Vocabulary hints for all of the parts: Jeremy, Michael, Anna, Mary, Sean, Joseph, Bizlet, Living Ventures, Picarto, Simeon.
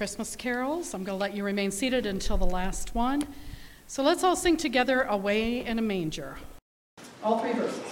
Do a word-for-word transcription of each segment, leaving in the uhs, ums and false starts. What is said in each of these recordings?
Christmas carols. I'm going to let you remain seated until the last one. So let's all sing together, Away in a Manger. All three verses.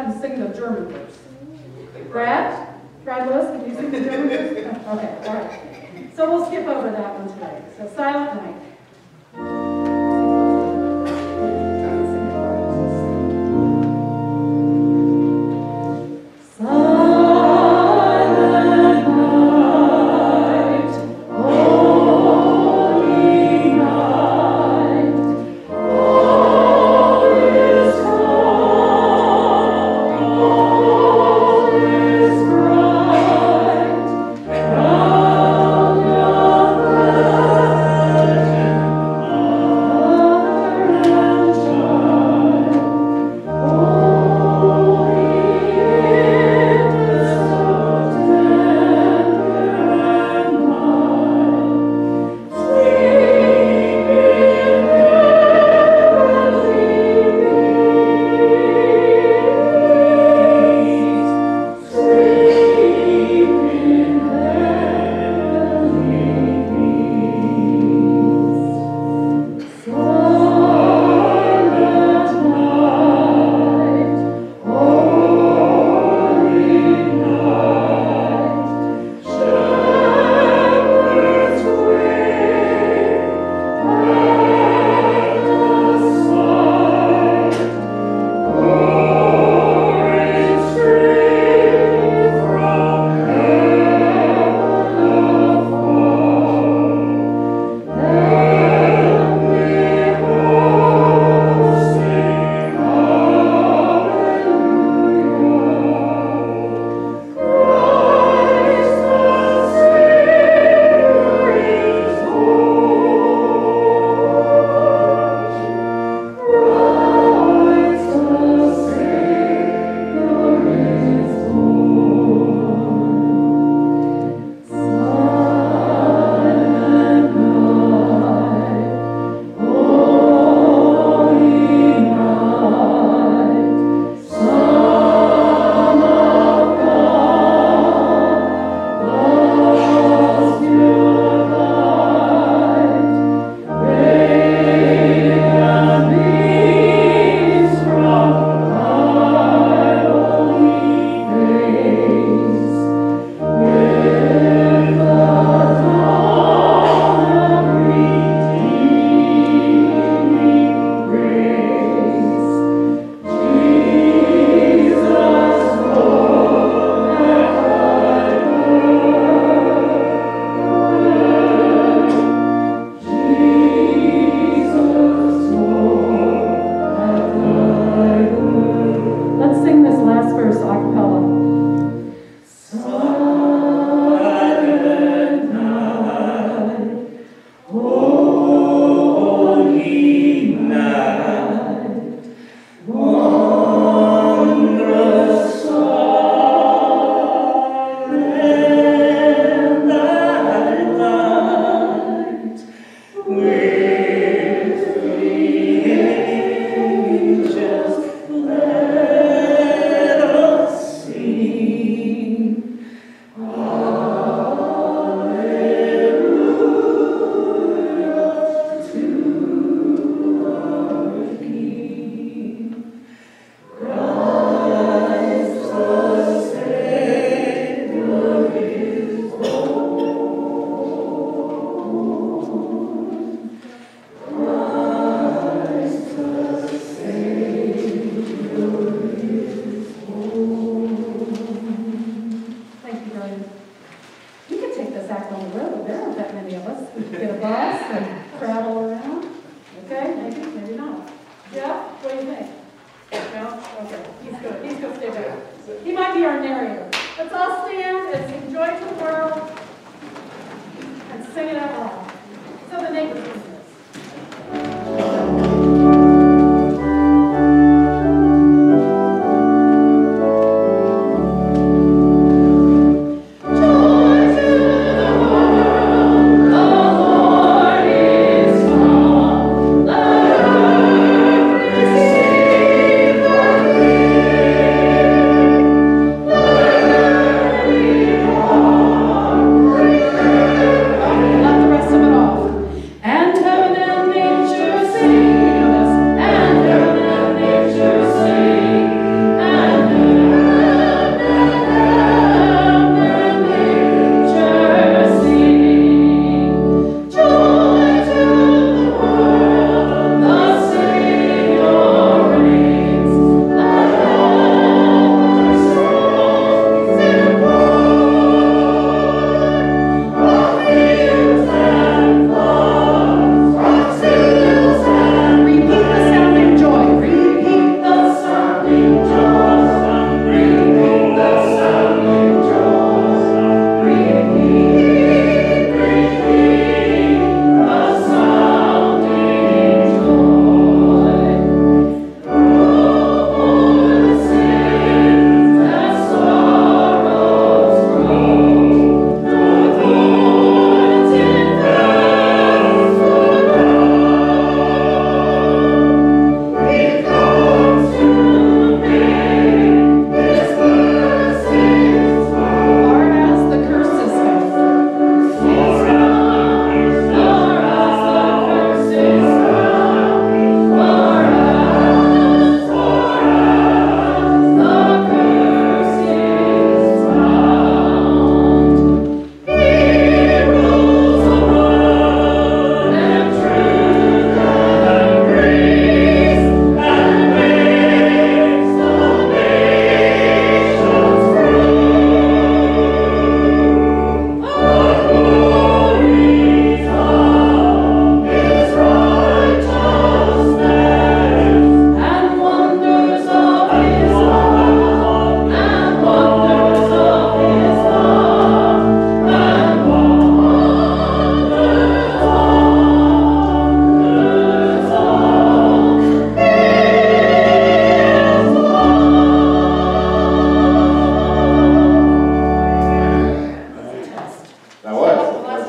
up and sing the German verse. Brad? Brad Lewis, can you sing the German verse? Oh, okay, all right. So we'll skip over that one today. So Silent Night. Thank you.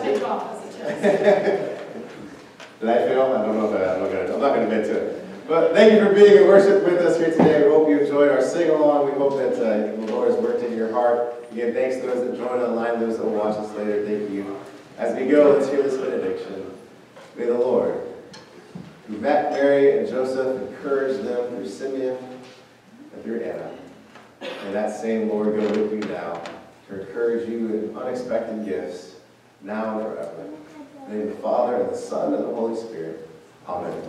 Did I fail? I don't know if I, I'm, not gonna, I'm not going to admit to it. But thank you for being in worship with us here today. We hope you enjoyed our sing-along. We hope that uh, the Lord has worked in your heart. Again, thanks to those that joined online, those that will watch us later. Thank you. As we go, let's hear this benediction. May the Lord, who met Mary and Joseph, encouraged them through Simeon and through Anna. And that same Lord go with you now to encourage you in unexpected gifts, now and forever. In the name of the Father, and the Son, and the Holy Spirit. Amen.